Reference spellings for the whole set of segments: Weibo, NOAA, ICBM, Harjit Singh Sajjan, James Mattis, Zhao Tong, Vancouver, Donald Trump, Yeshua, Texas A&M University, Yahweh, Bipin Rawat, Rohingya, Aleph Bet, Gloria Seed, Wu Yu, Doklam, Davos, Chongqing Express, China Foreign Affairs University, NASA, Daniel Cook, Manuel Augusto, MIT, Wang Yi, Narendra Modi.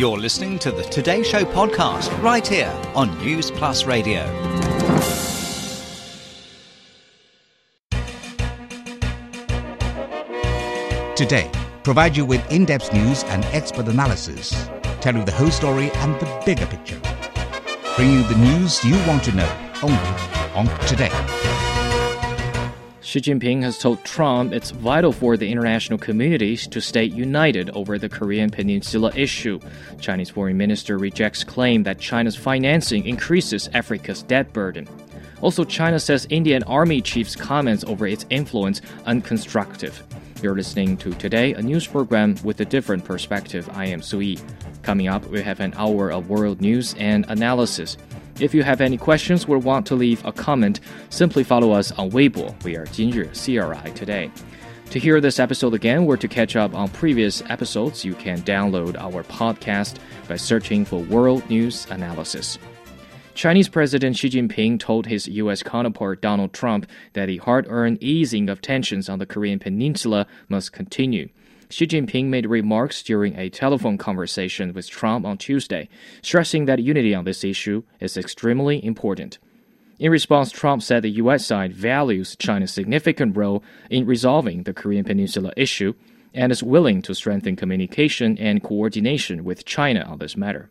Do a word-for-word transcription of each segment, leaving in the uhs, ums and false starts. You're listening to the Today Show podcast right here on News Plus Radio. Today, provide you with in-depth news and expert analysis. Tell you the whole story and the bigger picture. Bring you the news you want to know only on Today. Xi Jinping has told Trump it's vital for the international communities to stay united over the Korean Peninsula issue. Chinese Foreign Minister rejects claim that China's financing increases Africa's debt burden. Also, China says Indian Army chief's comments over its influence unconstructive. You're listening to Today, a news program with a different perspective. I am Su Yi. Coming up, we have an hour of world news and analysis. If you have any questions or want to leave a comment, simply follow us on Weibo. We are Jinri C R I Today. To hear this episode again or to catch up on previous episodes, you can download our podcast by searching for World News Analysis. Chinese President Xi Jinping told his U S counterpart Donald Trump that the hard-earned easing of tensions on the Korean Peninsula must continue. Xi Jinping made remarks during a telephone conversation with Trump on Tuesday, stressing that unity on this issue is extremely important. In response, Trump said the U S side values China's significant role in resolving the Korean Peninsula issue and is willing to strengthen communication and coordination with China on this matter.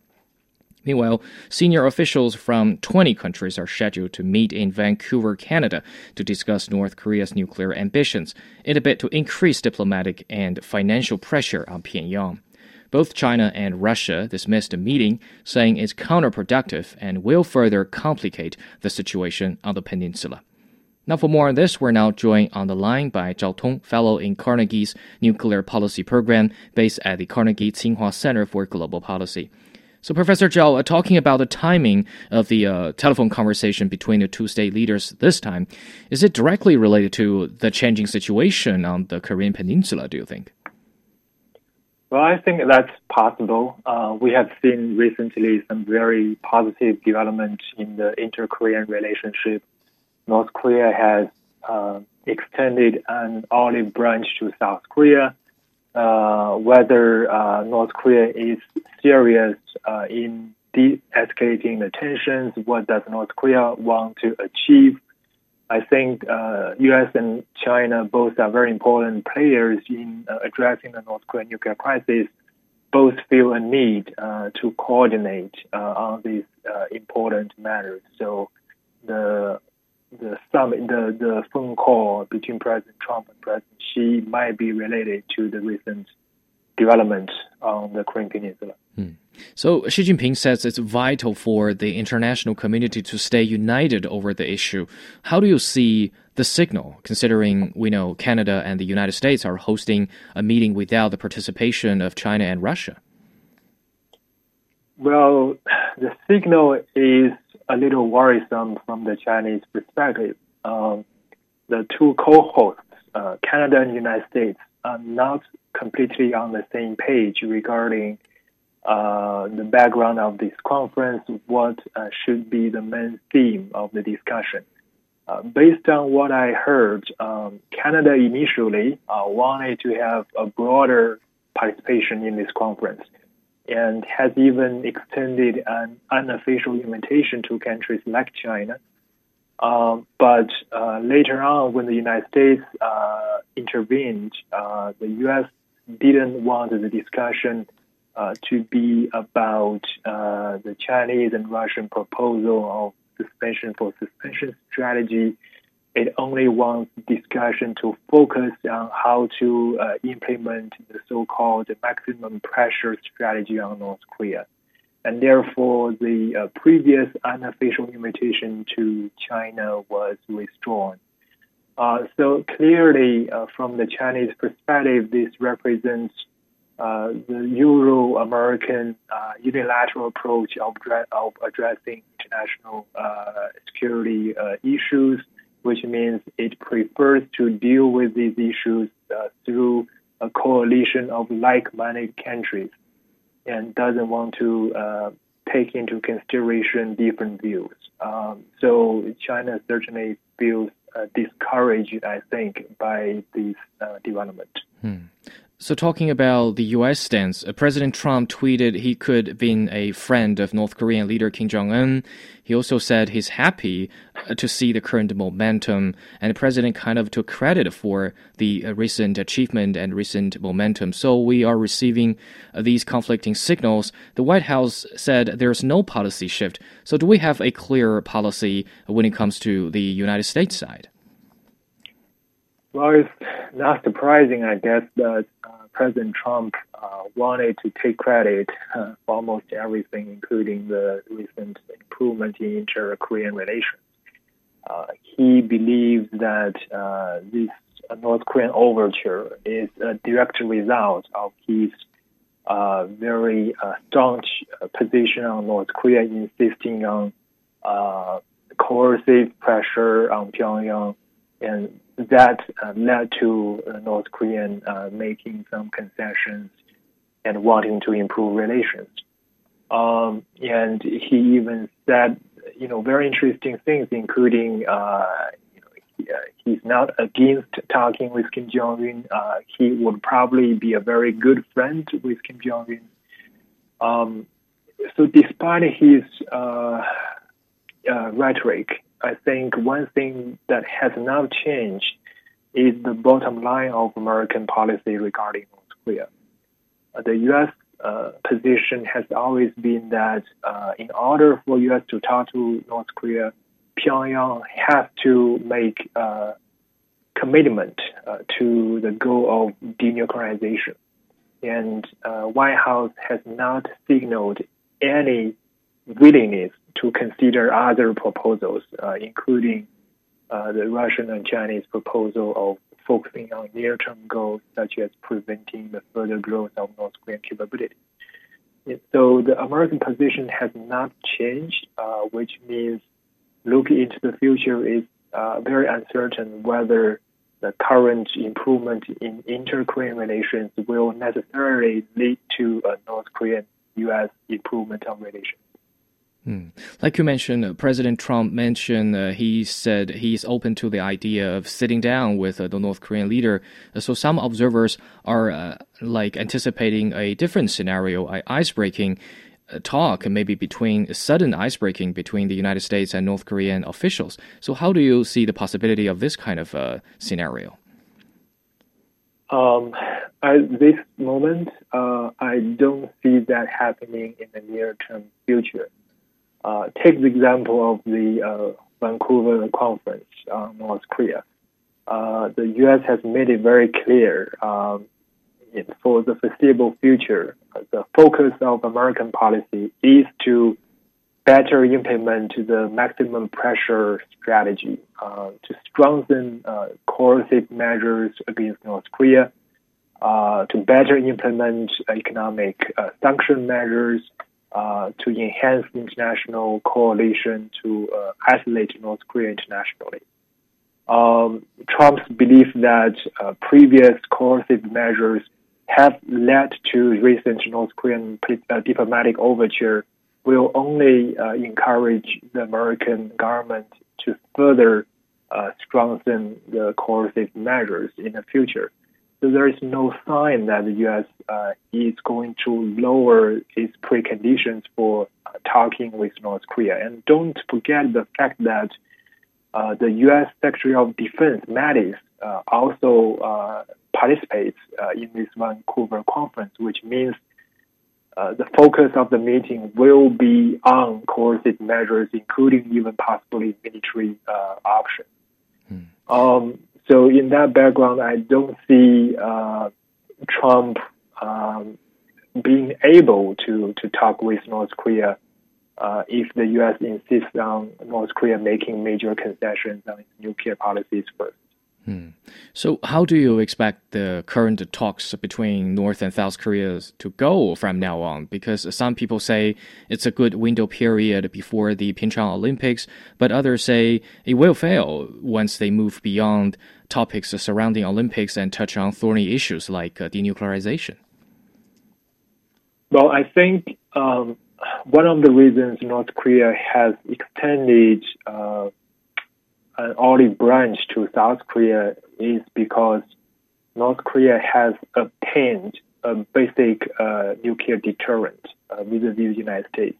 Meanwhile, senior officials from twenty countries are scheduled to meet in Vancouver, Canada, to discuss North Korea's nuclear ambitions in a bid to increase diplomatic and financial pressure on Pyongyang. Both China and Russia dismissed the meeting, saying it's counterproductive and will further complicate the situation on the peninsula. Now, for more on this, we're now joined on the line by Zhao Tong, fellow in Carnegie's Nuclear Policy Program, based at the Carnegie Tsinghua Center for Global Policy. So, Professor Zhao, uh, talking about the timing of the uh, telephone conversation between the two state leaders this time, is it directly related to the changing situation on the Korean Peninsula, do you think? Well, I think that's possible. Uh, we have seen recently some very positive development in the inter-Korean relationship. North Korea has uh, extended an olive branch to South Korea. Uh, whether uh, North Korea is serious uh, in de-escalating the tensions, what does North Korea want to achieve? I think uh, U S and China both are very important players in uh, addressing the North Korean nuclear crisis. Both feel a need uh, to coordinate uh, on these uh, important matters. So the The summit, the, the phone call between President Trump and President Xi might be related to the recent development on the Korean Peninsula. Hmm. So Xi Jinping says it's vital for the international community to stay united over the issue. How do you see the signal, considering we know Canada and the United States are hosting a meeting without the participation of China and Russia? Well, the signal is a little worrisome from the Chinese perspective. Um, the two co-hosts, uh, Canada and the United States, are not completely on the same page regarding uh, the background of this conference, what uh, should be the main theme of the discussion. Uh, based on what I heard, um, Canada initially uh, wanted to have a broader participation in this conference, and has even extended an unofficial invitation to countries like China. Um, but uh, later on, when the United States uh, intervened, uh, the U S didn't want the discussion uh, to be about uh, the Chinese and Russian proposal of suspension for suspension strategy. It only wants discussion to focus on how to uh, implement the so-called maximum pressure strategy on North Korea. And therefore, the uh, previous unofficial invitation to China was withdrawn. Uh, so clearly, uh, from the Chinese perspective, this represents uh, the Euro-American uh, unilateral approach of, of addressing international uh, security uh, issues, which means it prefers to deal with these issues uh, through a coalition of like-minded countries and doesn't want to uh, take into consideration different views. Um, so China certainly feels uh, discouraged, I think, by this uh, development. Hmm. So talking about the U S stance, President Trump tweeted he could have been a friend of North Korean leader Kim Jong-un. He also said he's happy to see the current momentum, and the president kind of took credit for the recent achievement and recent momentum. So we are receiving these conflicting signals. The White House said there's no policy shift. So do we have a clear policy when it comes to the United States side? Well, it's not surprising, I guess, that uh, President Trump uh, wanted to take credit uh, for almost everything, including the recent improvement in inter-Korean relations. Uh, he believes that uh, this North Korean overture is a direct result of his uh, very uh, staunch position on North Korea, insisting on uh, coercive pressure on Pyongyang, and that uh, led to uh, North Korean uh, making some concessions and wanting to improve relations. Um, and he even said, you know, very interesting things, including uh, you know, he, uh, he's not against talking with Kim Jong-un. Uh, he would probably be a very good friend with Kim Jong-un. Um, so despite his uh, uh, rhetoric, I think one thing that has not changed is the bottom line of American policy regarding North Korea. Uh, the U S uh, position has always been that uh, in order for U S to talk to North Korea, Pyongyang has to make a uh, commitment uh, to the goal of denuclearization. And uh, White House has not signaled any willingness to consider other proposals, uh, including uh, the Russian and Chinese proposal of focusing on near-term goals, such as preventing the further growth of North Korean capability. And so the American position has not changed, uh, which means looking into the future is uh, very uncertain whether the current improvement in inter-Korean relations will necessarily lead to a North Korean-U S improvement on relations. Like you mentioned, uh, President Trump mentioned uh, he said he's open to the idea of sitting down with uh, the North Korean leader. Uh, so some observers are uh, like anticipating a different scenario, a ice-breaking uh, talk, maybe between a sudden ice-breaking between the United States and North Korean officials. So how do you see the possibility of this kind of uh, scenario? Um, at this moment, uh, I don't see that happening in the near-term future. Uh, take the example of the uh, Vancouver conference on North Korea. Uh, the U S has made it very clear um, it, for the foreseeable future, uh, the focus of American policy is to better implement the maximum pressure strategy, uh, to strengthen uh, coercive measures against North Korea, uh, to better implement economic uh, sanction measures, Uh, to enhance international coalition to uh, isolate North Korea internationally. Um, Trump's belief that uh, previous coercive measures have led to recent North Korean uh, diplomatic overture will only uh, encourage the American government to further uh, strengthen the coercive measures in the future. So there is no sign that the U S uh, is going to lower its preconditions for uh, talking with North Korea. And don't forget the fact that uh, the U S Secretary of Defense, Mattis, uh, also uh, participates uh, in this Vancouver conference, which means uh, the focus of the meeting will be on coercive measures, including even possibly military uh, options. Hmm. Um, So in that background, I don't see uh, Trump um, being able to, to talk with North Korea uh, if the U S insists on North Korea making major concessions on its nuclear policies first. Hmm. So how do you expect the current talks between North and South Korea to go from now on? Because some people say it's a good window period before the Pyeongchang Olympics, but others say it will fail once they move beyond topics surrounding Olympics and touch on thorny issues like uh, denuclearization. Well, I think um, one of the reasons North Korea has extended uh, an olive branch to South Korea is because North Korea has obtained a basic uh, nuclear deterrent uh, vis-a-vis the United States,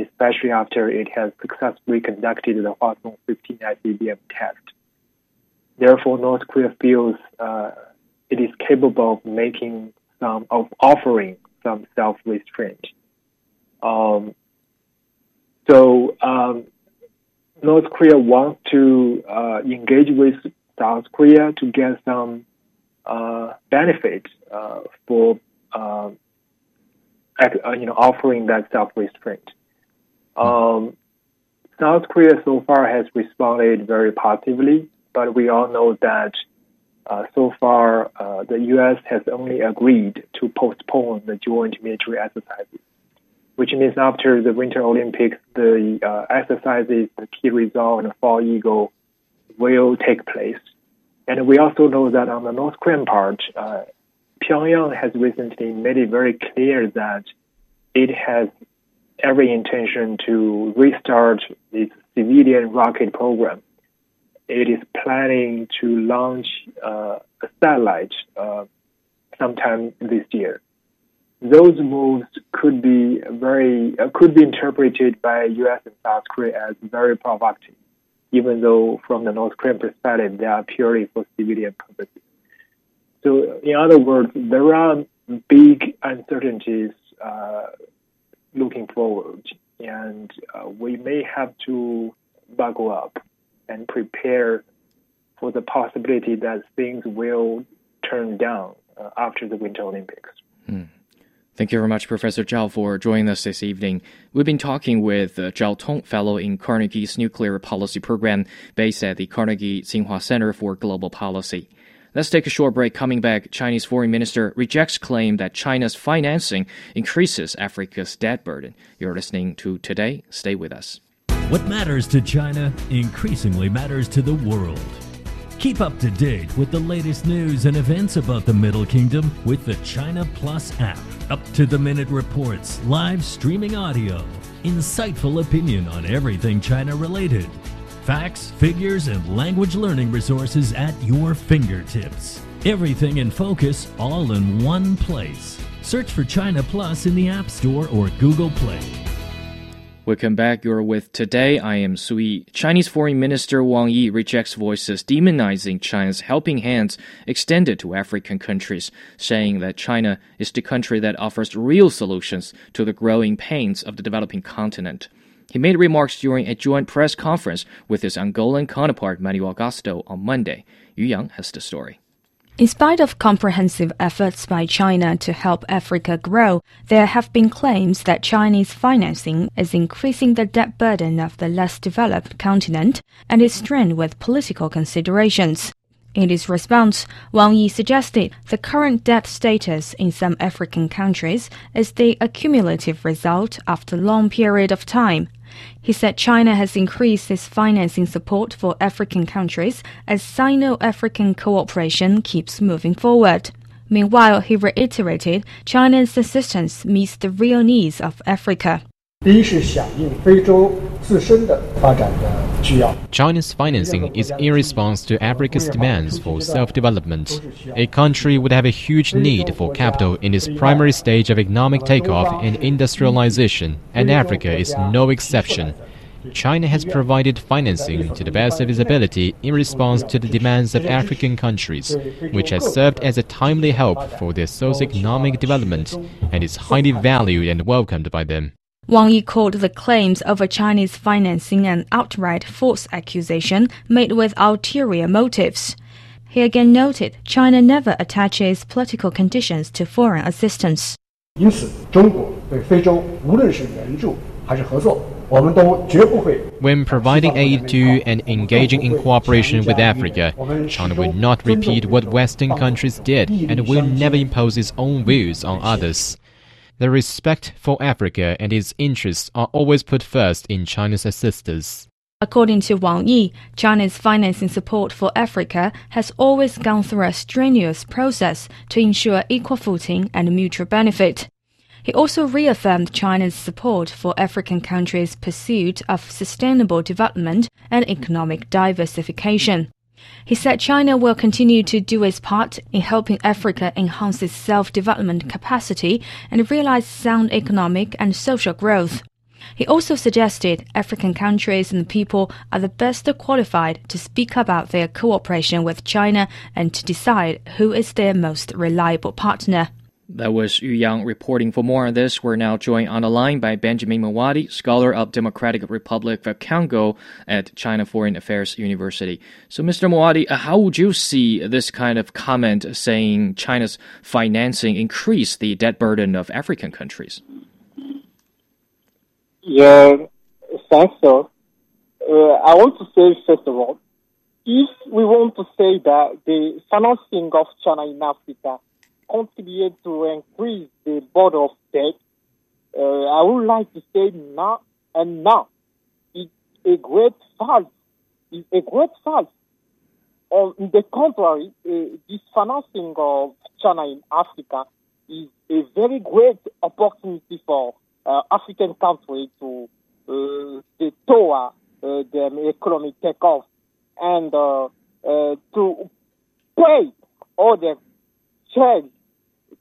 especially after it has successfully conducted the Hwasong fifteen I C B M test. Therefore, North Korea feels uh, it is capable of making some of offering some self-restraint. Um, so um, North Korea wants to uh, engage with South Korea to get some uh, benefit uh, for uh, you know offering that self-restraint. Um, South Korea so far has responded very positively, but we all know that uh, so far uh, the U S has only agreed to postpone the joint military exercises, which means after the Winter Olympics, the uh, exercises, the Key Resolve and Fall Eagle will take place. And we also know that on the North Korean part, uh, Pyongyang has recently made it very clear that it has every intention to restart its civilian rocket program. It is planning to launch uh, a satellite uh, sometime this year. Those moves could be very uh, could be interpreted by U S and South Korea as very provocative, even though from the North Korean perspective they are purely for civilian purposes. So, in other words, there are big uncertainties uh, looking forward, and uh, we may have to buckle up and prepare for the possibility that things will turn down uh, after the Winter Olympics. Hmm. Thank you very much, Professor Zhao, for joining us this evening. We've been talking with uh, Zhao Tong, fellow in Carnegie's Nuclear Policy Program, based at the Carnegie Tsinghua Center for Global Policy. Let's take a short break. Coming back, Chinese Foreign Minister rejects claim that China's financing increases Africa's debt burden. You're listening to Today. Stay with us. What matters to China increasingly matters to the world. Keep up to date with the latest news and events about the Middle Kingdom with the China Plus app. Up-to-the-minute reports, live streaming audio, insightful opinion on everything China-related. Facts, figures, and language learning resources at your fingertips. Everything in focus, all in one place. Search for China Plus in the App Store or Google Play. Welcome back. You're with Today. I am Sui. Chinese Foreign Minister Wang Yi rejects voices demonizing China's helping hands extended to African countries, saying that China is the country that offers real solutions to the growing pains of the developing continent. He made remarks during a joint press conference with his Angolan counterpart Manuel Augusto on Monday. Yu Yang has the story. In spite of comprehensive efforts by China to help Africa grow, there have been claims that Chinese financing is increasing the debt burden of the less developed continent and is strained with political considerations. In his response, Wang Yi suggested the current debt status in some African countries is the accumulative result after a long period of time. He said China has increased its financing support for African countries as Sino-African cooperation keeps moving forward. Meanwhile, he reiterated China's assistance meets the real needs of Africa. China's financing is in response to Africa's demands for self-development. A country would have a huge need for capital in its primary stage of economic takeoff and industrialization, and Africa is no exception. China has provided financing to the best of its ability in response to the demands of African countries, which has served as a timely help for their socio-economic development and is highly valued and welcomed by them. Wang Yi called the claims over Chinese financing an outright false accusation made with ulterior motives. He again noted China never attaches political conditions to foreign assistance. When providing aid to and engaging in cooperation with Africa, China will not repeat what Western countries did and will never impose its own views on others. The respect for Africa and its interests are always put first in China's assistance. According to Wang Yi, China's financing support for Africa has always gone through a strenuous process to ensure equal footing and mutual benefit. He also reaffirmed China's support for African countries' pursuit of sustainable development and economic diversification. He said China will continue to do its part in helping Africa enhance its self-development capacity and realize sound economic and social growth. He also suggested African countries and people are the best qualified to speak about their cooperation with China and to decide who is their most reliable partner. That was Yu Yang reporting. For more on this, we're now joined on the line by Benjamin Mawadi, scholar of Democratic Republic of Congo at China Foreign Affairs University. So, Mister Mawadi, how would you see this kind of comment saying China's financing increased the debt burden of African countries? Yeah, thanks, sir. Uh, I want to say, first of all, if we want to say that the financing of China in Africa contributes to increase the border of debt, uh, I would like to say now and now, it's a great fault. It's a great fault. On the contrary, uh, this financing of China in Africa is a very great opportunity for Uh, African countries to uh, toward uh, their economic takeoff and uh, uh, to pay all the charge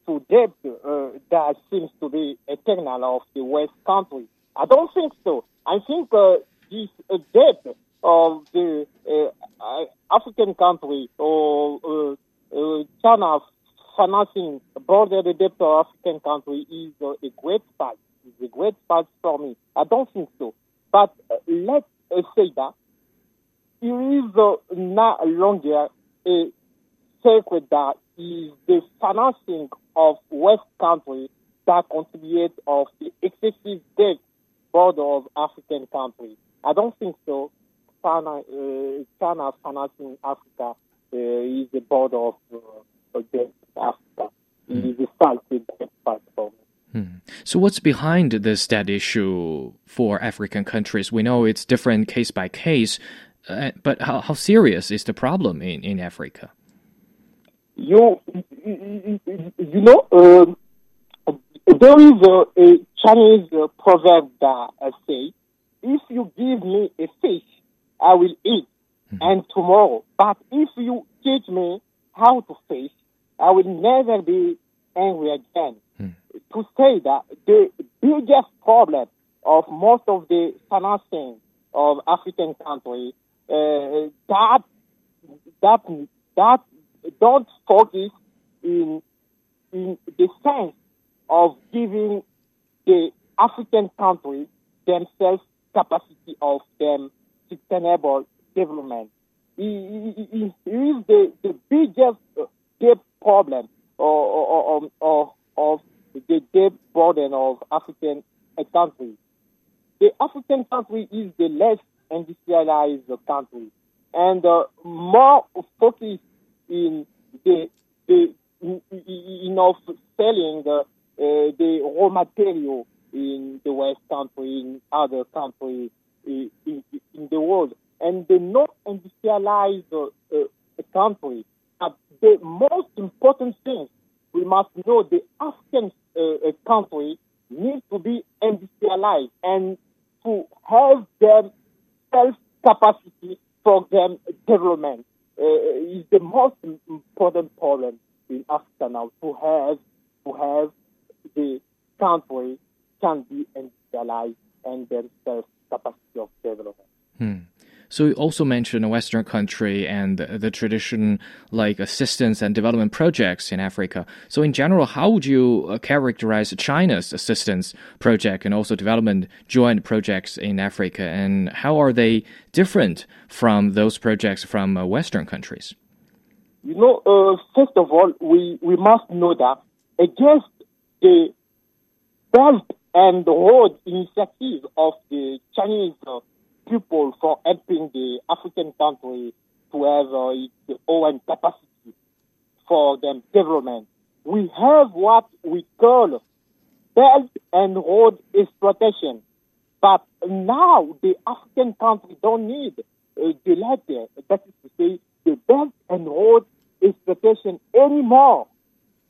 to debt uh, that seems to be eternal of the West countries. I don't think so. I think uh, this uh, debt of the uh, African country or uh, uh, China financing border the debt of African country is uh, a great fact. Is a great part for me. I don't think so. But uh, let's uh, say that it is uh, no longer a secret that is the financing of West countries that contribute of the excessive debt border of African countries. I don't think so. China, uh, China financing Africa uh, is the border of uh, debt Africa. Mm. It is a salty debt part for me. Hmm. So what's behind this debt issue for African countries? We know it's different case by case, uh, but how, how serious is the problem in, in Africa? You, you know, uh, there is a, a Chinese proverb that uh, says, if you give me a fish, I will eat, hmm. and tomorrow. But if you teach me how to fish, I will never be angry again. To say that the biggest problem of most of the financing of African countries uh, that that that don't focus in in the sense of giving the African countries themselves capacity of them sustainable development. It, it, it is the, the biggest debt problem or or, or, or of the debt burden of African countries. The African country is the less industrialized country and uh, more focused in the, the in, in of selling uh, uh, the raw material in the West country, in other countries in, in, in the world, and the not industrialized uh, uh, country. But the most important thing we must know the African uh, country needs to be industrialized and to have their self-capacity for their development uh, is the most important problem in Africa now, to have, to have the country can be industrialized and their self-capacity of development. Hmm. So you also mentioned a Western country and the, the tradition like assistance and development projects in Africa. So in general, how would you characterize China's assistance project and also development joint projects in Africa? And how are they different from those projects from uh, Western countries? You know, uh, first of all, we, we must know that against the Belt and Road initiative of the Chinese uh, people for helping the African country to have uh, its own capacity for their development. We have what we call Belt and Road exploitation, but now the African country don't need uh, the latter, that is to say, the Belt and Road exploitation anymore.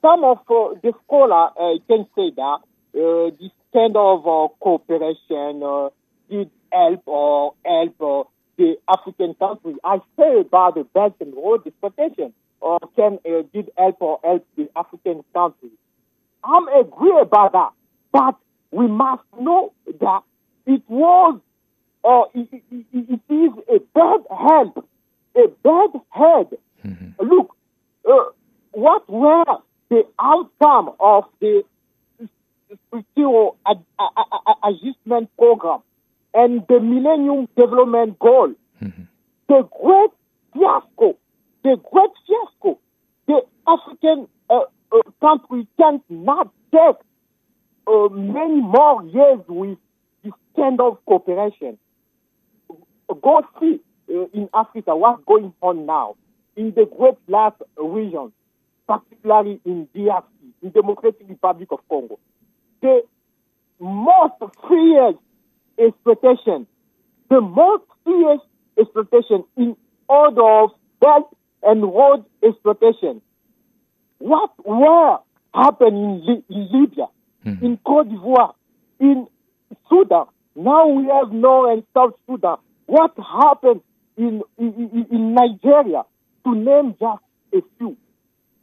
Some of uh, the scholars uh, can say that uh, this kind of uh, cooperation uh, did help or help uh, the African country. I say about the Belt and Road Transportation or can uh, did help or help the African countries. I'm agree about that, but we must know that it was or uh, it, it, it is a bad help, a bad head. Mm-hmm. Look, uh, what were the outcome of the structural ad- ad- ad- adjustment program and the Millennium Development Goal? Mm-hmm. The great fiasco, the great fiasco, the African uh, uh, country cannot take uh, many more years with this kind of cooperation. Go see uh, in Africa what's going on now in the Great Lakes region, particularly in D R C, in Democratic Republic of Congo. The most serious exploitation, the most serious exploitation in order of Belt and Road exploitation. What war happened in, Li- in Libya, mm-hmm. in Côte d'Ivoire, in Sudan? Now we have North and South Sudan. What happened in, in, in Nigeria, to name just a few.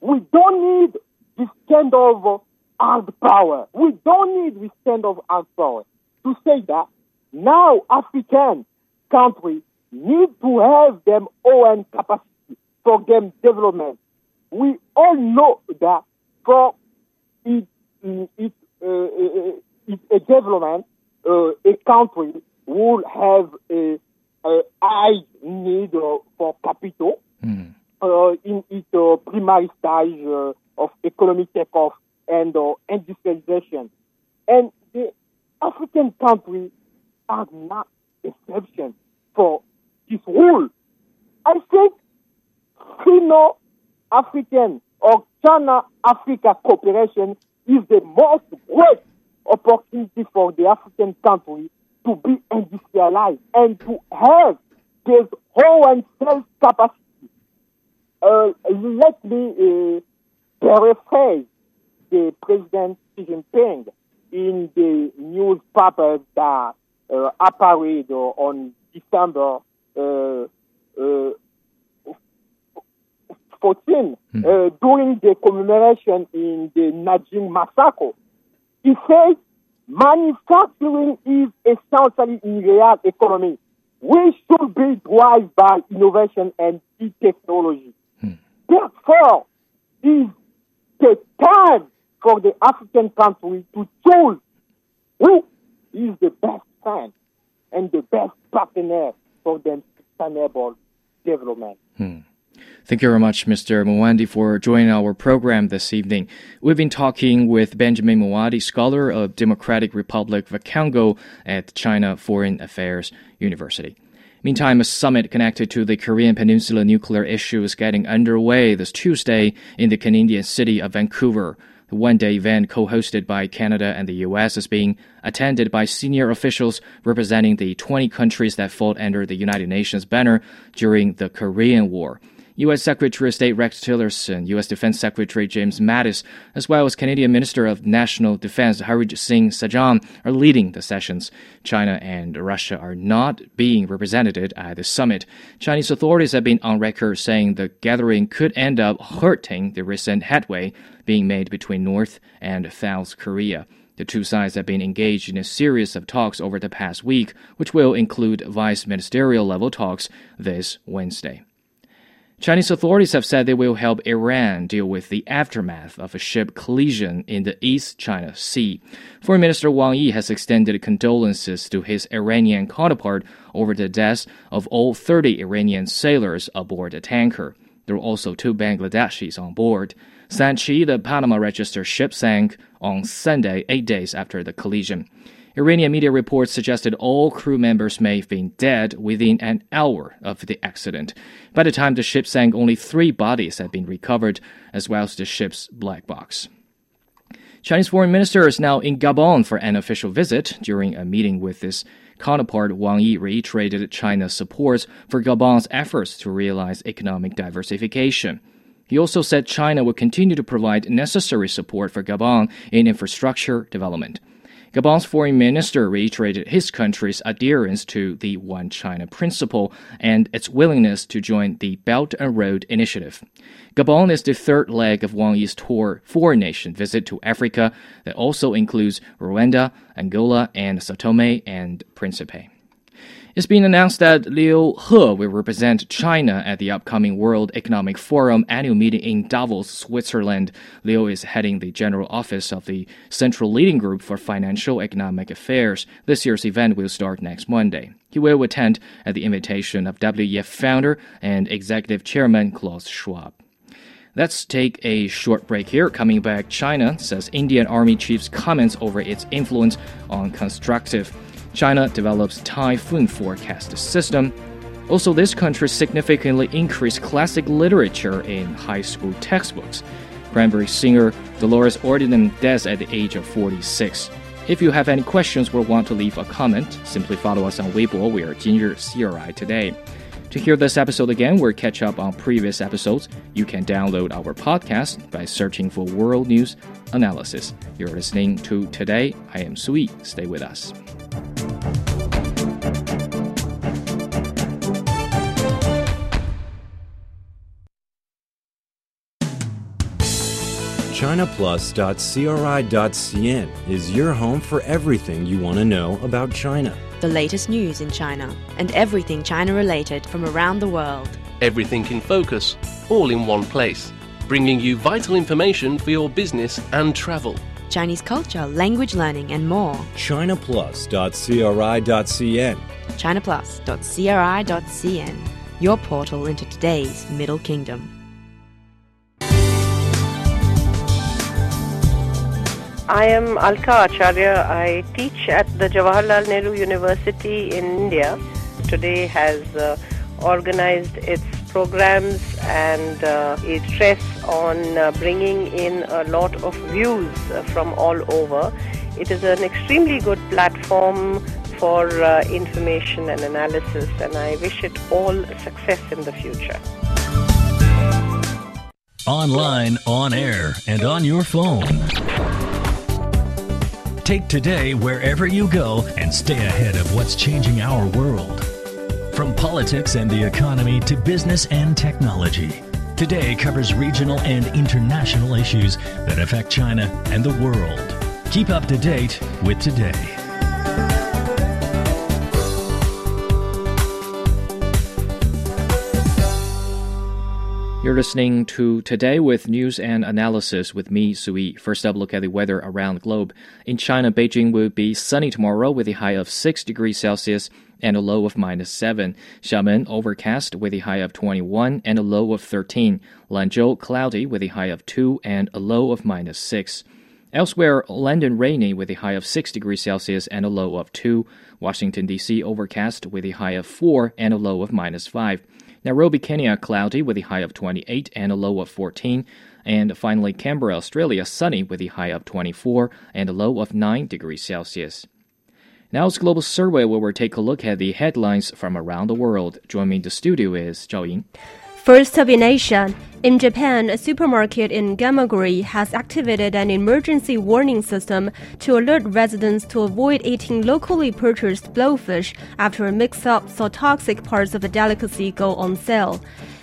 We don't need this kind of hard power. We don't need this kind of hard power. To say that now African countries need to have their own capacity for game development. We all know that for it, it, uh, it, a development, uh, a country will have a Uh, I need uh, for capital mm. uh, in its uh, primary stage uh, of economic takeoff and uh, industrialization. And the African countries are not exception for this rule. I think Sino-African or China-Africa cooperation is the most great opportunity for the African countries to be industrialized and to have this own self-capacity. Uh, let me uh, paraphrase the President Xi Jinping in the newspaper that uh, appeared on December uh, uh, fourteenth hmm. uh, during the commemoration in the Nanjing massacre. He said, manufacturing is essentially in real economy. We should be driven by innovation and e-technology. Hmm. Therefore, it's the time for the African country to choose who is the best friend and the best partner for them sustainable development. Hmm. Thank you very much, Mister Mawadi, for joining our program this evening. We've been talking with Benjamin Mawadi, scholar of Democratic Republic of Congo at China Foreign Affairs University. Meantime, a summit connected to the Korean Peninsula nuclear issue is getting underway this Tuesday in the Canadian city of Vancouver. The one-day event co-hosted by Canada and the U S is being attended by senior officials representing the twenty countries that fought under the United Nations banner during the Korean War. U S. Secretary of State Rex Tillerson, U S. Defense Secretary James Mattis, as well as Canadian Minister of National Defense Harjit Singh Sajjan are leading the sessions. China and Russia are not being represented at the summit. Chinese authorities have been on record saying the gathering could end up hurting the recent headway being made between North and South Korea. The two sides have been engaged in a series of talks over the past week, which will include vice ministerial level talks this Wednesday. Chinese authorities have said they will help Iran deal with the aftermath of a ship collision in the East China Sea. Foreign Minister Wang Yi has extended condolences to his Iranian counterpart over the deaths of all thirty Iranian sailors aboard a tanker. There were also two Bangladeshis on board. Sanchi, the Panama-registered ship, sank on Sunday, eight days after the collision. Iranian media reports suggested all crew members may have been dead within an hour of the accident. By the time the ship sank, only three bodies had been recovered, as well as the ship's black box. Chinese foreign minister is now in Gabon for an official visit. During a meeting with his counterpart, Wang Yi reiterated China's support for Gabon's efforts to realize economic diversification. He also said China will continue to provide necessary support for Gabon in infrastructure development. Gabon's foreign minister reiterated his country's adherence to the One China principle and its willingness to join the Belt and Road Initiative. Gabon is the third leg of Wang Yi's tour four-nation visit to Africa that also includes Rwanda, Angola, and Sao Tome and Principe. It's been announced that Liu He will represent China at the upcoming World Economic Forum annual meeting in Davos, Switzerland. Liu is heading the general office of the Central Leading Group for Financial Economic Affairs. This year's event will start next Monday. He will attend at the invitation of W E F founder and executive chairman Klaus Schwab. Let's take a short break here. Coming back, China says Indian Army chief's comments over its influence on constructive. China develops typhoon forecast system. Also, this country significantly increased classic literature in high school textbooks. Cranberries singer Dolores O'Riordan dies at the age of forty-six. If you have any questions or want to leave a comment, simply follow us on Weibo. We are Jinri C R I Today. To hear this episode again or catch up on previous episodes, you can download our podcast by searching for World News Analysis. You're listening to Today. I am Sui. Stay with us. China Plus dot C R I dot C N is your home for everything you want to know about China. The latest news in China and everything China-related from around the world. Everything in focus, all in one place, bringing you vital information for your business and travel. Chinese culture, language learning and more. China Plus dot C R I dot C N China Plus dot C R I dot C N, your portal into today's Middle Kingdom. I am Alka Acharya. I teach at the Jawaharlal Nehru University in India. Today has uh, organized its programs and uh, it stresses on uh, bringing in a lot of views uh, from all over. It is an extremely good platform for uh, information and analysis, and I wish it all success in the future. Online, on air, and on your phone. Take Today wherever you go and stay ahead of what's changing our world. From politics and the economy to business and technology, Today covers regional and international issues that affect China and the world. Keep up to date with Today. You're listening to Today with News and Analysis with me, Sui. First up, look at the weather around the globe. In China, Beijing will be sunny tomorrow with a high of six degrees Celsius and a low of minus seven. Xiamen, overcast with a high of twenty-one and a low of thirteen. Lanzhou, cloudy with a high of two and a low of minus six. Elsewhere, London rainy with a high of six degrees Celsius and a low of two. Washington, D C, overcast with a high of four and a low of minus five. Nairobi, Kenya, cloudy with a high of twenty-eight and a low of fourteen. And finally, Canberra, Australia, sunny with a high of twenty-four and a low of nine degrees Celsius. Now it's Global Survey, where we'll take a look at the headlines from around the world. Joining me in the studio is Zhao Ying. First up in Asia, in Japan, a supermarket in Gamaguri has activated an emergency warning system to alert residents to avoid eating locally purchased blowfish after mix-ups or toxic parts of the delicacy go on sale.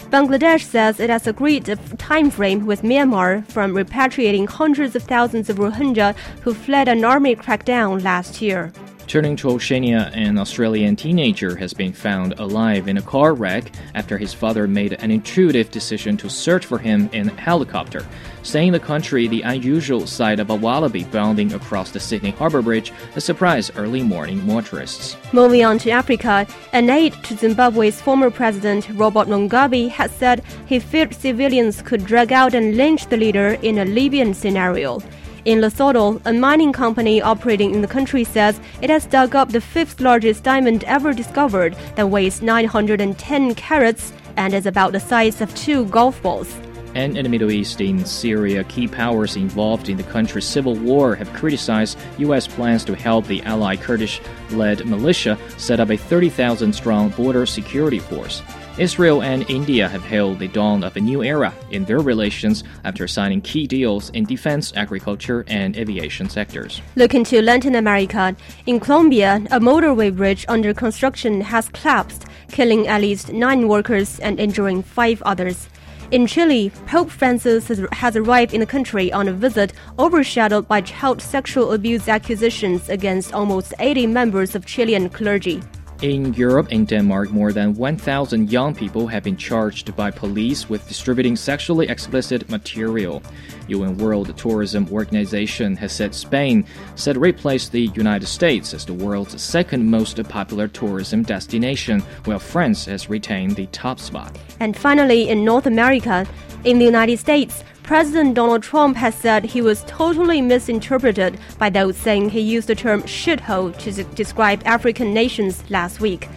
Bangladesh says it has agreed a time frame with Myanmar from repatriating hundreds of thousands of Rohingya who fled an army crackdown last year. Turning to Oceania, an Australian teenager has been found alive in a car wreck after his father made an intuitive decision to search for him in a helicopter. Staying in the country, the unusual sight of a wallaby bounding across the Sydney Harbour Bridge has surprised early morning motorists. Moving on to Africa, an aide to Zimbabwe's former president, Robert Mugabe, has said he feared civilians could drag out and lynch the leader in a Libyan scenario. In Lesotho, a mining company operating in the country says it has dug up the fifth largest diamond ever discovered that weighs nine hundred ten carats and is about the size of two golf balls. And in the Middle East, in Syria, key powers involved in the country's civil war have criticized U S plans to help the allied Kurdish-led militia set up a thirty thousand strong border security force. Israel and India have hailed the dawn of a new era in their relations after signing key deals in defense, agriculture, and aviation sectors. Looking to Latin America, in Colombia, a motorway bridge under construction has collapsed, killing at least nine workers and injuring five others. In Chile, Pope Francis has arrived in the country on a visit overshadowed by child sexual abuse accusations against almost eighty members of Chilean clergy. In Europe and Denmark, more than one thousand young people have been charged by police with distributing sexually explicit material. U N World Tourism Organization has said Spain said replaced the United States as the world's second most popular tourism destination, while France has retained the top spot. And finally, in North America, in the United States, President Donald Trump has said he was totally misinterpreted by those saying he used the term shithole to describe African nations last week.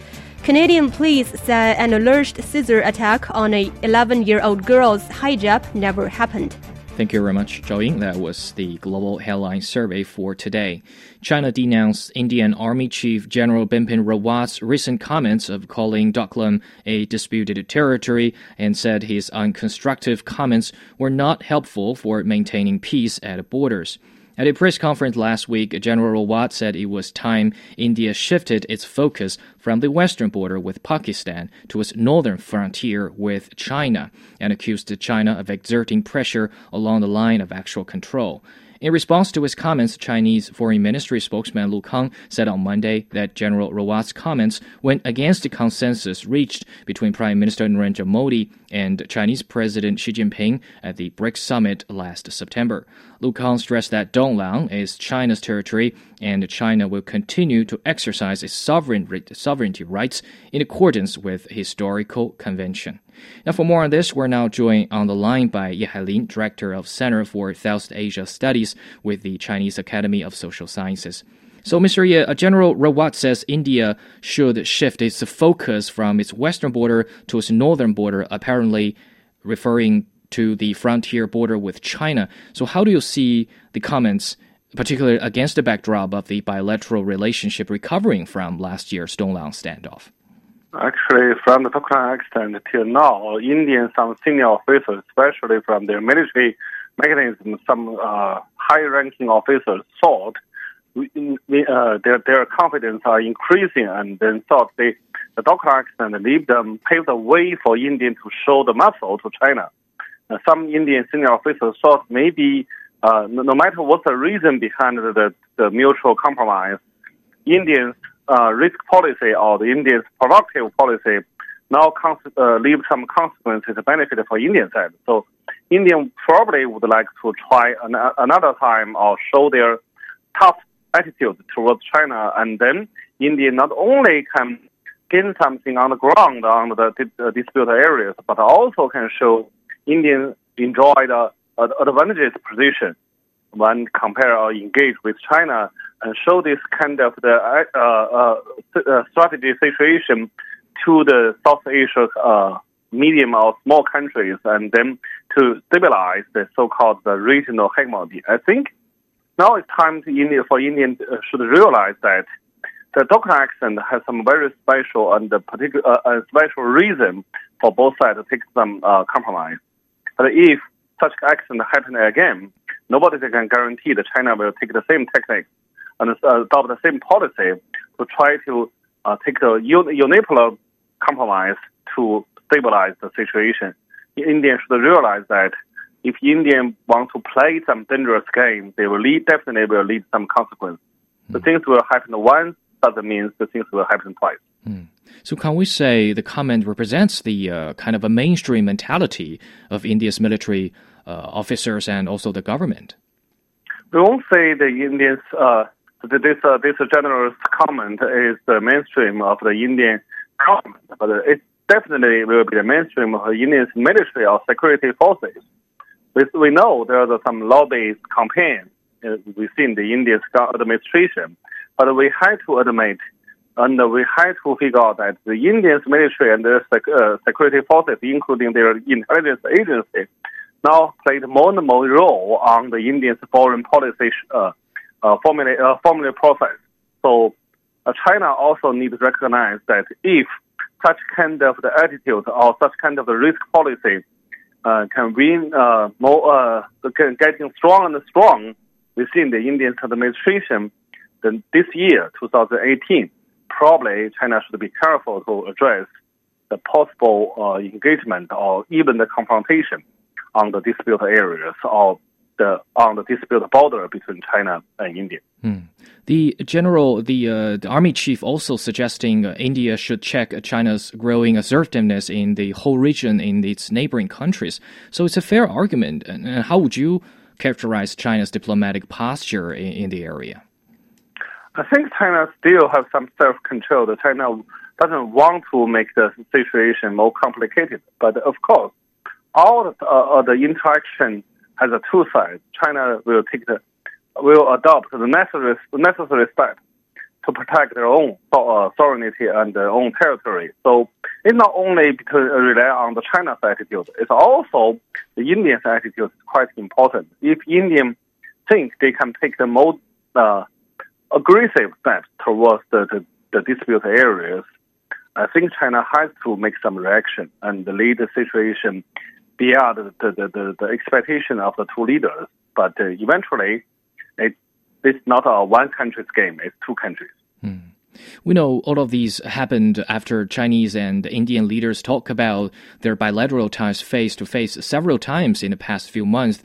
Canadian police say an alleged scissor attack on an eleven-year-old girl's hijab never happened. Thank you very much, Zhao Ying. That was the global headline survey for today. China denounced Indian Army Chief General Bipin Rawat's recent comments of calling Doklam a disputed territory and said his unconstructive comments were not helpful for maintaining peace at the borders. At a press conference last week, General Rawat said it was time India shifted its focus from the western border with Pakistan to its northern frontier with China, and accused China of exerting pressure along the line of actual control. In response to his comments, Chinese Foreign Ministry spokesman Lu Kang said on Monday that General Rawat's comments went against the consensus reached between Prime Minister Narendra Modi and Chinese President Xi Jinping at the BRICS summit last September. Lu Kang stressed that Doklam is China's territory and China will continue to exercise its sovereign sovereignty rights in accordance with historical convention. Now, for more on this, we're now joined on the line by Ye Hailin, Director of Center for South Asia Studies with the Chinese Academy of Social Sciences. So, Mister Ye, General Rawat says India should shift its focus from its western border to its northern border, apparently referring to the frontier border with China. So how do you see the comments, particularly against the backdrop of the bilateral relationship recovering from last year's Doklam standoff? Actually, from the Doklam accident till now, Indian some senior officers, especially from their military mechanism, some uh, high-ranking officers thought we, uh, their their confidence are increasing, and then thought they, the Doklam accident leave them paved the way for India to show the muscle to China. Uh, some Indian senior officers thought maybe uh, no, no matter what the reason behind the, the mutual compromise, Indians. Uh, risk policy or the Indians' productive policy now cons- uh, leave some consequences benefit for Indian side. So India probably would like to try an- another time or show their tough attitude towards China, and then India not only can gain something on the ground on the di- uh, disputed areas, but also can show India enjoy the uh, advantageous position when compare or engage with China, and show this kind of the uh, uh, uh, strategy situation to the South Asia uh, medium or small countries, and then to stabilize the so-called the regional hegemony. I think now it's time to India, for Indians uh, should realize that the Doklam accident has some very special and particular uh, special reason for both sides to take some uh, compromise. But if such accident happen again, nobody can guarantee that China will take the same technique and adopt the same policy to try to uh, take the unipolar compromise to stabilize the situation. India should realize that if India wants to play some dangerous game, they will lead, definitely will lead some consequence. Mm. The things will happen once doesn't mean the things will happen twice. Mm. So can we say the comment represents the uh, kind of a mainstream mentality of India's military uh, officers and also the government? We won't say the Indians... Uh, This uh, this general's comment is the mainstream of the Indian government, but it definitely will be the mainstream of the Indian military or security forces. We, we know there are some lobbyist campaigns uh, within the Indian administration, but we had to admit and we had to figure out that the Indian military and their sec- uh, security forces, including their intelligence agency, now played more and more role on the Indian foreign policy uh, Uh, formulate, uh, formulate process. So uh, China also needs to recognize that if such kind of the attitude or such kind of the risk policy uh, can win uh, more, uh, can getting strong and strong within the Indian administration. Then this year, twenty eighteen, probably China should be careful to address the possible uh, engagement or even the confrontation on the dispute areas or the, on the dispute border between China and India. Hmm. The general, the, uh, the army chief also suggesting uh, India should check China's growing assertiveness in the whole region in its neighboring countries. So it's a fair argument. And how would you characterize China's diplomatic posture in, in the area? I think China still has some self-control. China doesn't want to make the situation more complicated. But of course, all the, uh, the interaction has a two sides. China will take the, will adopt the necessary necessary steps to protect their own uh, sovereignty and their own territory. So it's not only because it rely on the China's attitude. It's also the Indians' attitude is quite important. If Indians think they can take the most uh, aggressive steps towards the, the, the dispute areas, I think China has to make some reaction and lead the situation beyond the, the, the, the expectation of the two leaders. But uh, eventually, it, it's not a one country's game, it's two countries. Hmm. We know all of these happened after Chinese and Indian leaders talk about their bilateral ties face-to-face several times in the past few months,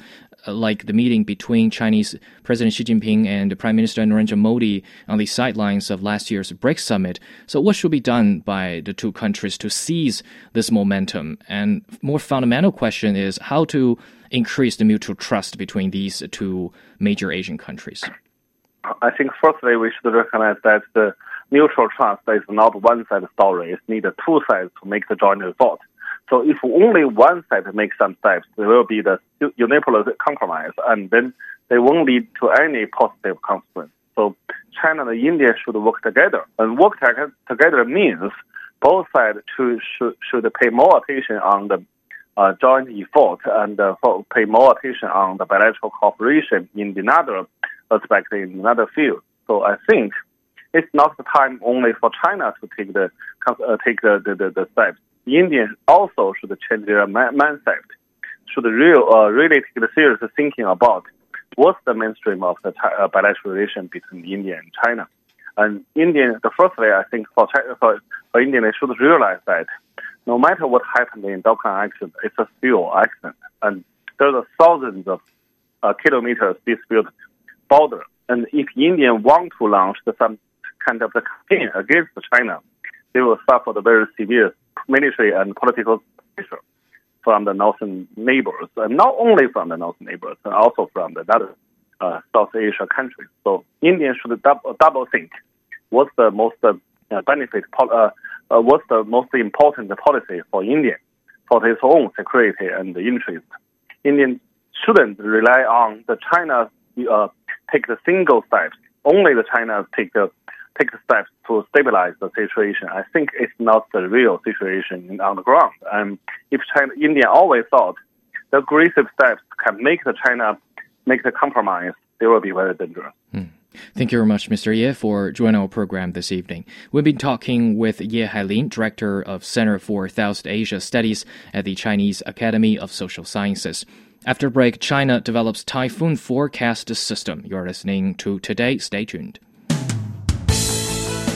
like the meeting between Chinese President Xi Jinping and Prime Minister Narendra Modi on the sidelines of last year's BRICS summit. So what should be done by the two countries to seize this momentum? And more fundamental question is how to increase the mutual trust between these two major Asian countries? I think firstly we should recognize that the mutual trust is not one-sided story. It's needed two sides to make the joint effort. So if only one side makes some steps, there will be the unipolar compromise, and then they won't lead to any positive consequence. So China and India should work together, and work together means both sides should should, should pay more attention on the uh, joint effort and uh, pay more attention on the bilateral cooperation in another aspect, in another field. So I think it's not the time only for China to take the uh, take the the, the, the steps. Indians also should change their mindset, should real, uh, really take the serious thinking about what's the mainstream of the uh, bilateral relation between India and China. And India, the first way I think for, China, for, for India, they should realize that no matter what happened in Doklam accident, it's a still accident. And there's a thousands of uh, kilometers dispute border. And if India want to launch the, some kind of the campaign against China, they will suffer the very severe military and political pressure from the northern neighbors, and not only from the northern neighbors, but also from the other uh, South Asia countries. So India should double, double think what's the most uh, benefit, uh, uh, what's the most important policy for India, for its own security and interest. India shouldn't rely on the China uh, take the single steps. Only the China take the take the steps to stabilize the situation. I think it's not the real situation on the ground. And um, if China, India always thought the aggressive steps can make the China make the compromise, they will be very dangerous. Hmm. Thank you very much, Mister Ye, for joining our program this evening. We've been talking with Ye Hailin, Director of Center for South Asia Studies at the Chinese Academy of Social Sciences. After break, China develops typhoon forecast system. You're listening to Today. Stay tuned.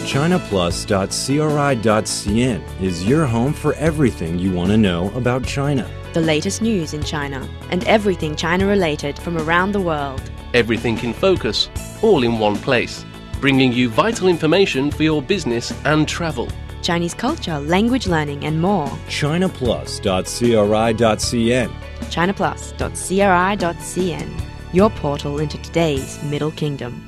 China Plus dot C R I dot C N is your home for everything you want to know about China. The latest news in China and everything China-related from around the world. Everything in focus, all in one place, bringing you vital information for your business and travel. Chinese culture, language learning and more. China Plus dot C R I dot C N China Plus dot C R I dot C N, your portal into today's Middle Kingdom.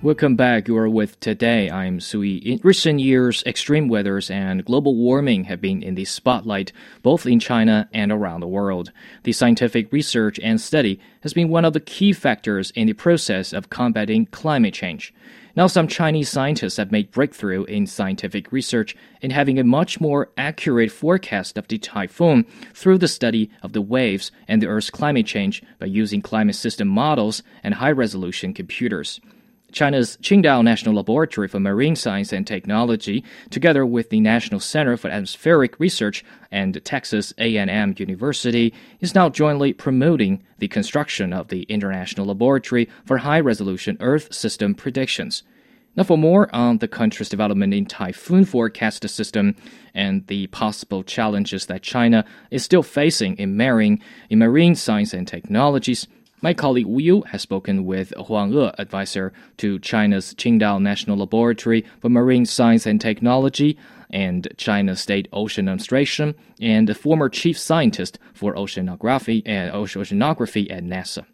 Welcome back. You are with Today. I'm Sui. In recent years, extreme weathers and global warming have been in the spotlight, both in China and around the world. The scientific research and study has been one of the key factors in the process of combating climate change. Now, some Chinese scientists have made breakthrough in scientific research in having a much more accurate forecast of the typhoon through the study of the waves and the Earth's climate change by using climate system models and high-resolution computers. China's Qingdao National Laboratory for Marine Science and Technology, together with the National Center for Atmospheric Research and Texas A and M University, is now jointly promoting the construction of the International Laboratory for High-Resolution Earth System Predictions. Now for more on the country's development in typhoon forecast system and the possible challenges that China is still facing in marine, in marine science and technologies, my colleague Wu Yu has spoken with Huang E, advisor to China's Qingdao National Laboratory for Marine Science and Technology and China State Ocean Administration, and the former chief scientist for oceanography and oceanography at NASA.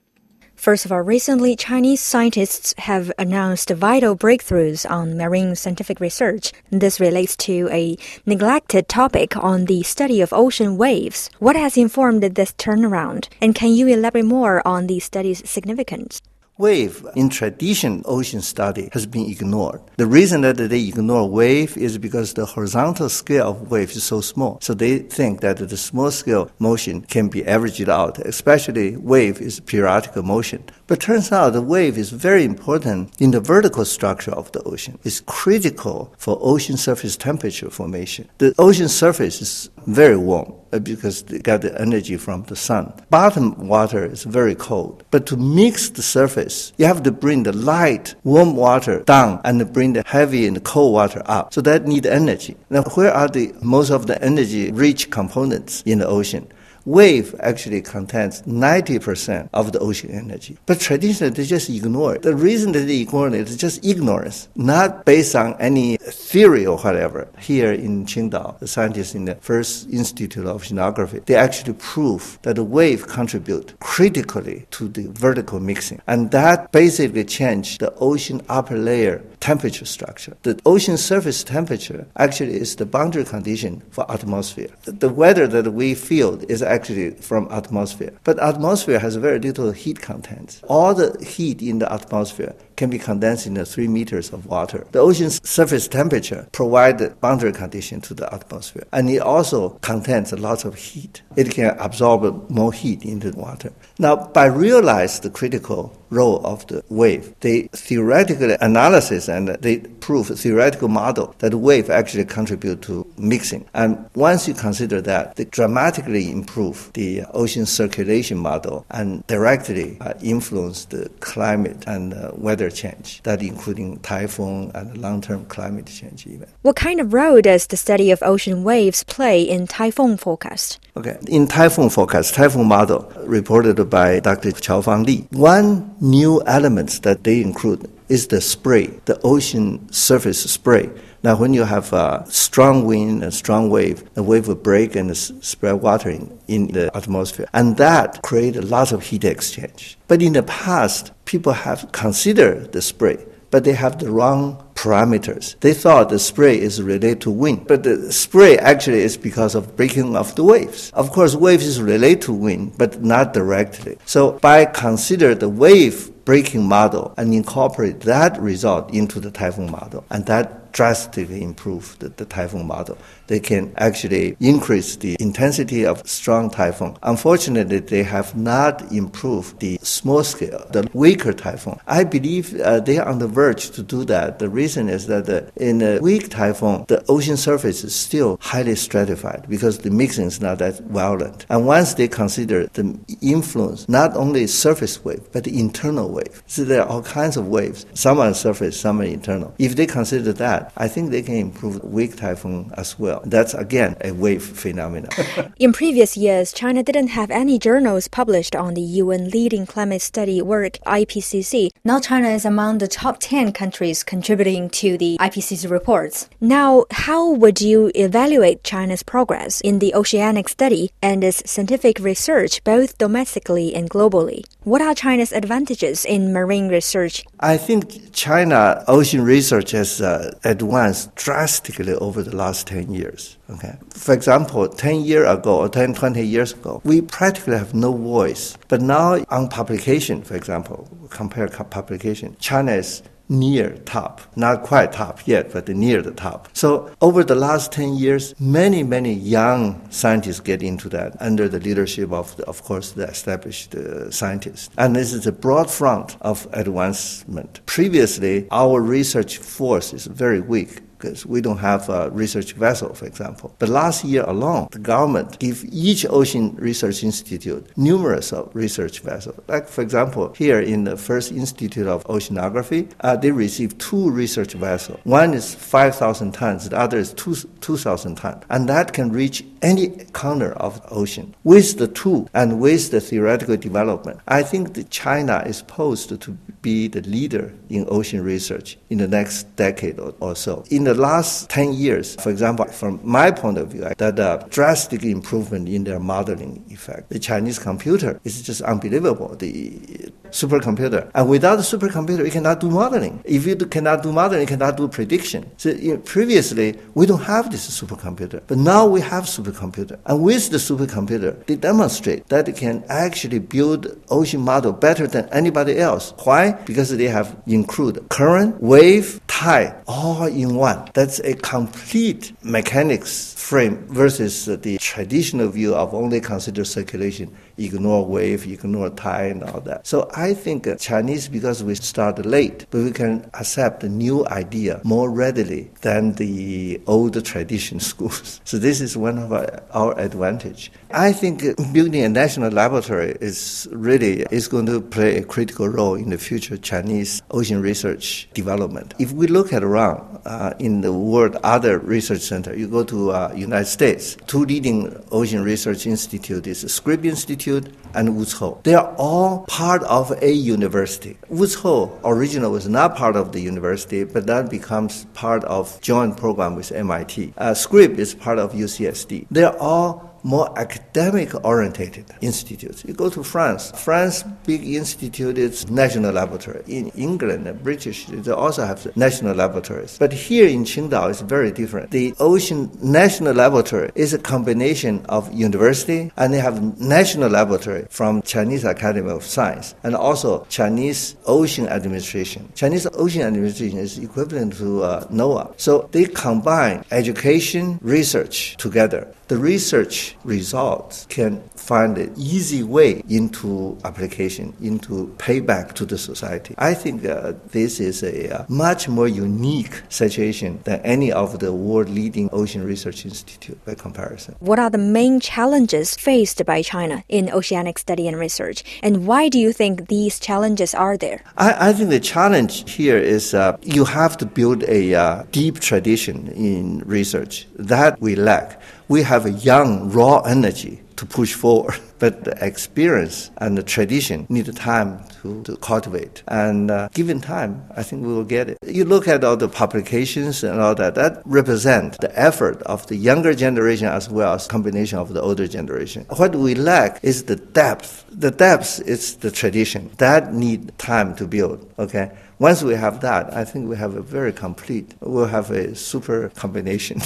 First of all, recently, Chinese scientists have announced vital breakthroughs on marine scientific research. This relates to a neglected topic on the study of ocean waves. What has informed this turnaround? And can you elaborate more on the study's significance? Wave, in tradition, ocean study has been ignored. The reason that they ignore wave is because the horizontal scale of wave is so small. So they think that the small-scale motion can be averaged out, especially wave is periodic motion. But turns out the wave is very important in the vertical structure of the ocean. It's critical for ocean surface temperature formation. The ocean surface is very warm because they got the energy from the sun. Bottom water is very cold. But to mix the surface, you have to bring the light, warm water down and bring the heavy and cold water up. So that needs energy. Now, where are the most of the energy-rich components in the ocean? Wave actually contains ninety percent of the ocean energy. But traditionally, they just ignore it. The reason that they ignore it is just ignorance, not based on any theory or whatever. Here in Qingdao, the scientists in the first Institute of Oceanography, they actually prove that the wave contribute critically to the vertical mixing. And that basically changed the ocean upper layer temperature structure. The ocean surface temperature actually is the boundary condition for atmosphere. The weather that we feel is actually from atmosphere. But atmosphere has very little heat content. All the heat in the atmosphere can be condensed in the three meters of water. The ocean's surface temperature provides the boundary condition to the atmosphere. And it also contains a lot of heat. It can absorb more heat into the water. Now, by realizing the critical role of the wave, they theoretically analysis and they prove a theoretical model that wave actually contribute to mixing. And once you consider that, they dramatically improve the ocean circulation model and directly uh, influence the climate and uh, weather change, that including typhoon and long-term climate change even. What kind of role does the study of ocean waves play in typhoon forecast? Okay, in typhoon forecast, typhoon model reported by Doctor Qiaofang Li, one new element that they include is the spray, the ocean surface spray. Now, when you have a strong wind and strong wave, the wave will break and spread water in, in the atmosphere. And that creates a lot of heat exchange. But in the past, people have considered the spray, but they have the wrong parameters. They thought the spray is related to wind, but the spray actually is because of breaking of the waves. Of course, waves is related to wind, but not directly. So by considering the wave breaking model and incorporate that result into the typhoon model, and that drastically improve the, the typhoon model. They can actually increase the intensity of strong typhoon. Unfortunately, they have not improved the small scale, the weaker typhoon. I believe uh, they are on the verge to do that. The reason is that the, in a weak typhoon, the ocean surface is still highly stratified because the mixing is not that violent. And once they consider the influence, not only surface wave, but the internal wave. So there are all kinds of waves. Some are surface, some are internal. If they consider that, I think they can improve weak typhoon as well. That's, again, a wave phenomenon. In previous years, China didn't have any journals published on the U N leading climate study work, I P C C. Now China is among the top ten countries contributing to the I P C C reports. Now, how would you evaluate China's progress in the oceanic study and its scientific research, both domestically and globally? What are China's advantages in marine research? I think China ocean research has uh, advanced drastically over the last ten years. Okay. For example, ten years ago or ten, twenty years ago, we practically have no voice. But now on publication, for example, compare publication, China is near top, not quite top yet, but near the top. So over the last ten years, many, many young scientists get into that under the leadership of, of course, the established uh, scientists. And this is a broad front of advancement. Previously, our research force is very weak. We don't have a research vessel, for example. But last year alone, the government gave each ocean research institute numerous research vessels. Like, for example, here in the First Institute of Oceanography, uh, they received two research vessels. One is five thousand tons, the other is two thousand tons. And that can reach any corner of the ocean. With the tool and with the theoretical development, I think that China is posed to be the leader in ocean research in the next decade or, or so. In the In the last ten years, for example, from my point of view, that uh, drastic improvement in their modeling effect. The Chinese computer is just unbelievable, the supercomputer. And without the supercomputer, you cannot do modeling. If you do, cannot do modeling, you cannot do prediction. So you know, previously, we don't have this supercomputer, but now we have supercomputer. And with the supercomputer, they demonstrate that they can actually build ocean model better than anybody else. Why? Because they have included current, wave, tide, all in one. That's a complete mechanics frame versus the traditional view of only consider circulation, ignore wave, ignore tide, and all that. So I think Chinese, because we started late, but we can accept a new idea more readily than the old traditional schools. So this is one of our, our advantage. I think building a national laboratory is really is going to play a critical role in the future Chinese ocean research development. If we look at around uh, in the world, other research center, you go to uh, United States, two leading ocean research institutes is the Scripps Institute and Woods Hole. They are all part of a university. Woods Hole originally was not part of the university, but that becomes part of joint program with M I T. Uh, Scripps is part of U C S D. They are all more academic-oriented institutes. You go to France. France, big institute, it's national laboratory. In England, the British, they also have national laboratories. But here in Qingdao, it's very different. The Ocean National Laboratory is a combination of university, and they have national laboratory from Chinese Academy of Science, and also Chinese Ocean Administration. Chinese Ocean Administration is equivalent to uh, NOAA. So they combine education, research together. The research results can find an easy way into application, into payback to the society. I think uh, this is a uh, much more unique situation than any of the world-leading ocean research institute by comparison. What are the main challenges faced by China in oceanic study and research? And why do you think these challenges are there? I, I think the challenge here is uh, you have to build a uh, deep tradition in research that we lack. We have a young, raw energy to push forward, but the experience and the tradition need time to, to cultivate. And uh, given time, I think we will get it. You look at all the publications and all that, that represent the effort of the younger generation as well as combination of the older generation. What we lack is the depth. The depth is the tradition. That need time to build, okay? Once we have that, I think we have a very complete, we'll have a super combination.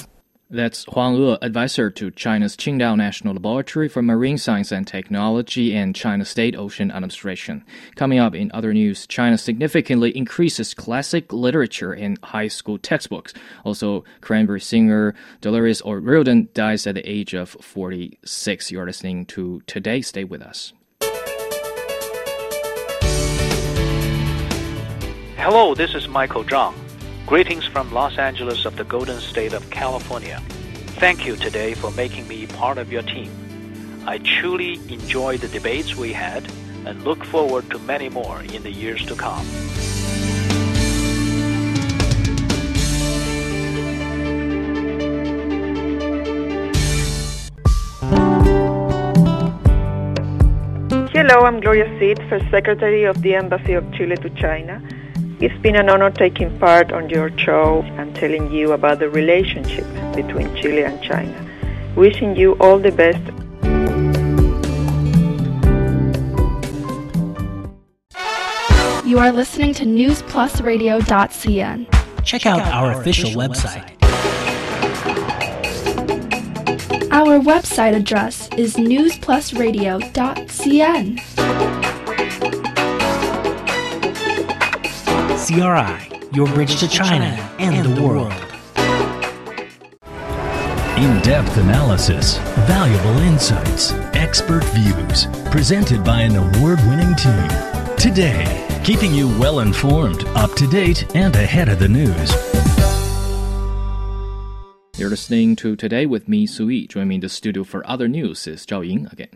That's Huang E, advisor to China's Qingdao National Laboratory for Marine Science and Technology and China State Ocean Administration. Coming up in other news, China significantly increases classic literature in high school textbooks. Also, Cranberries singer Dolores O'Riordan dies at the age of forty-six. You're listening to Today. Stay with us. Hello, this is Michael Zhang. Greetings from Los Angeles of the Golden State of California. Thank you today for making me part of your team. I truly enjoyed the debates we had and look forward to many more in the years to come. Hello, I'm Gloria Seed, First Secretary of the Embassy of Chile to China. It's been an honor taking part on your show and telling you about the relationship between Chile and China. Wishing you all the best. You are listening to news plus radio dot c n. Check out our official website. Our website address is news plus radio dot c n. C R I, your bridge to China and the world. In-depth analysis, valuable insights, expert views, presented by an award-winning team. Today, keeping you well-informed, up-to-date, and ahead of the news. You're listening to Today with me, Sui. Join me in the studio for other news is Zhao Ying again.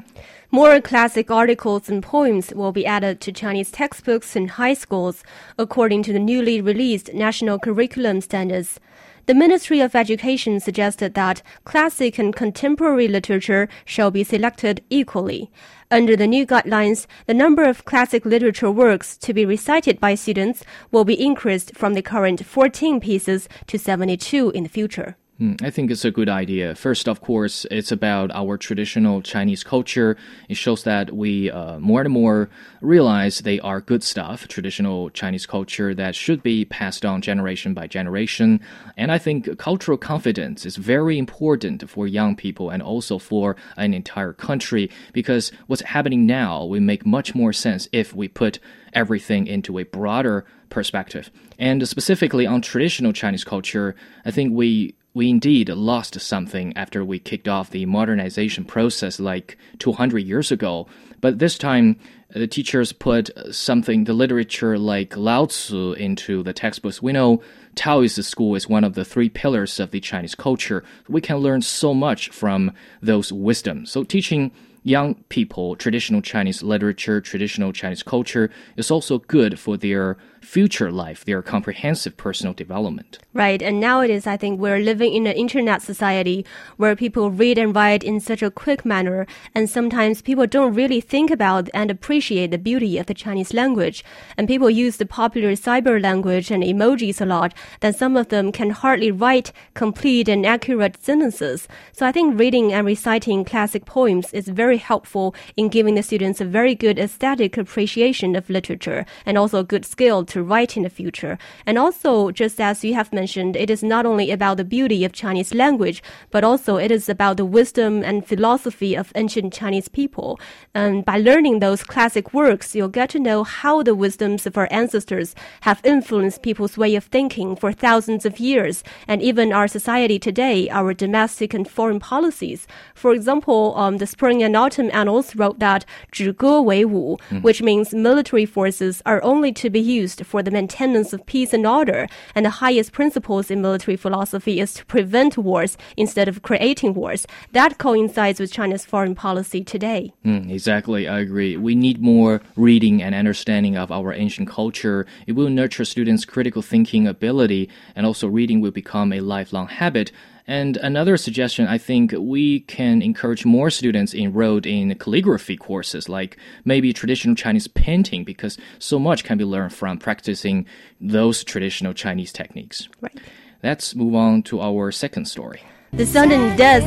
More classic articles and poems will be added to Chinese textbooks in high schools, according to the newly released National Curriculum Standards. The Ministry of Education suggested that classic and contemporary literature shall be selected equally. Under the new guidelines, the number of classic literature works to be recited by students will be increased from the current fourteen pieces to seventy-two in the future. I think it's a good idea. First, of course, it's about our traditional Chinese culture. It shows that we uh, more and more realize they are good stuff, traditional Chinese culture that should be passed on generation by generation. And I think cultural confidence is very important for young people and also for an entire country, because what's happening now will make much more sense if we put everything into a broader perspective. And specifically on traditional Chinese culture, I think we We indeed lost something after we kicked off the modernization process like two hundred years ago. But this time, the teachers put something, the literature like Lao Tzu, into the textbooks. We know Taoist school is one of the three pillars of the Chinese culture. We can learn so much from those wisdoms. So teaching young people traditional Chinese literature, traditional Chinese culture is also good for their future life, their comprehensive personal development. Right, and nowadays I think we're living in an internet society where people read and write in such a quick manner, and sometimes people don't really think about and appreciate the beauty of the Chinese language. And people use the popular cyber language and emojis a lot, that some of them can hardly write complete and accurate sentences. So I think reading and reciting classic poems is very helpful in giving the students a very good aesthetic appreciation of literature and also a good skill to write in the future. And also, just as you have mentioned, it is not only about the beauty of Chinese language, but also it is about the wisdom and philosophy of ancient Chinese people. And by learning those classic works, you'll get to know how the wisdoms of our ancestors have influenced people's way of thinking for thousands of years, and even our society today, our domestic and foreign policies. For example, um, the Spring and Autumn Annals wrote that 止戈为武, mm. which means military forces are only to be used for the maintenance of peace and order, and the highest principles in military philosophy is to prevent wars instead of creating wars. That coincides with China's foreign policy today. Mm, exactly, I agree. We need more reading and understanding of our ancient culture. It will nurture students' critical thinking ability, and also reading will become a lifelong habit. And another suggestion, I think we can encourage more students enrolled in calligraphy courses, like maybe traditional Chinese painting, because so much can be learned from practicing those traditional Chinese techniques. Right. Let's move on to our second story. The sudden death.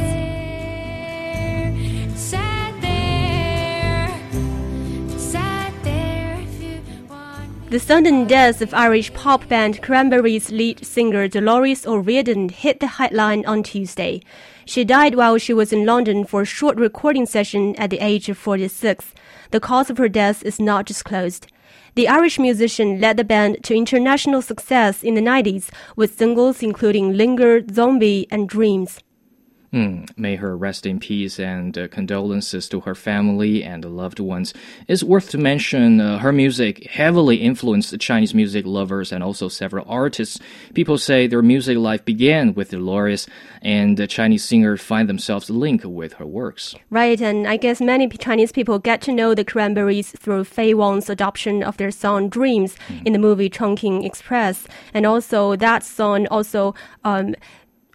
The sudden death of Irish pop band Cranberries lead singer Dolores O'Riordan hit the headline on Tuesday. She died while she was in London for a short recording session at the age of forty-six. The cause of her death is not disclosed. The Irish musician led the band to international success in the nineties with singles including Linger, Zombie, and Dreams. Mm, may her rest in peace, and uh, condolences to her family and loved ones. It's worth to mention uh, her music heavily influenced Chinese music lovers and also several artists. People say their music life began with Dolores, and the Chinese singer find themselves linked with her works. Right, and I guess many Chinese people get to know the Cranberries through Fei Wang's adoption of their song Dreams mm. in the movie Chongqing Express. And also that song also Um,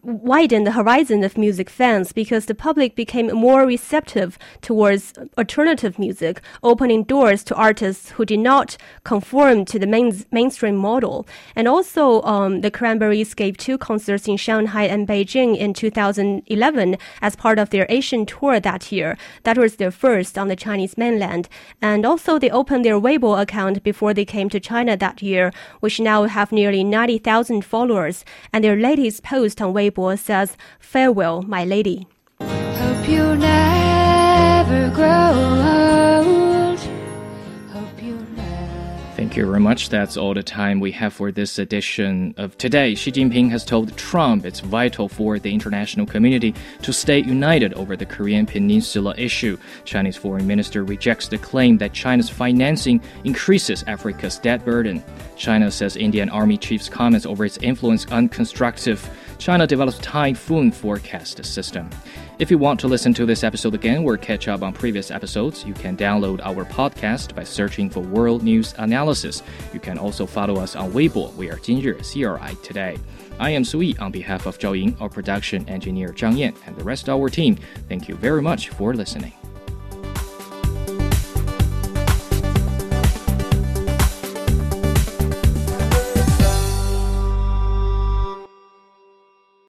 widened the horizon of music fans, because the public became more receptive towards alternative music, opening doors to artists who did not conform to the main, mainstream model. And also, um, the Cranberries gave two concerts in Shanghai and Beijing in two thousand eleven as part of their Asian tour that year. That was their first on the Chinese mainland. And also, they opened their Weibo account before they came to China that year, which now have nearly ninety thousand followers. And their latest post on Weibo says, "Farewell, my lady." Hope you never grow old. Hope you never. Thank you very much. That's all the time we have for this edition of Today. Xi Jinping has told Trump it's vital for the international community to stay united over the Korean Peninsula issue. Chinese foreign minister rejects the claim that China's financing increases Africa's debt burden. China says Indian army chief's comments over its influence unconstructive. China develops typhoon forecast system. If you want to listen to this episode again or catch up on previous episodes, you can download our podcast by searching for World News Analysis. You can also follow us on Weibo. We are Jinri, C R I Today. I am Sui on behalf of Zhao Ying, our production engineer Zhang Yan, and the rest of our team. Thank you very much for listening.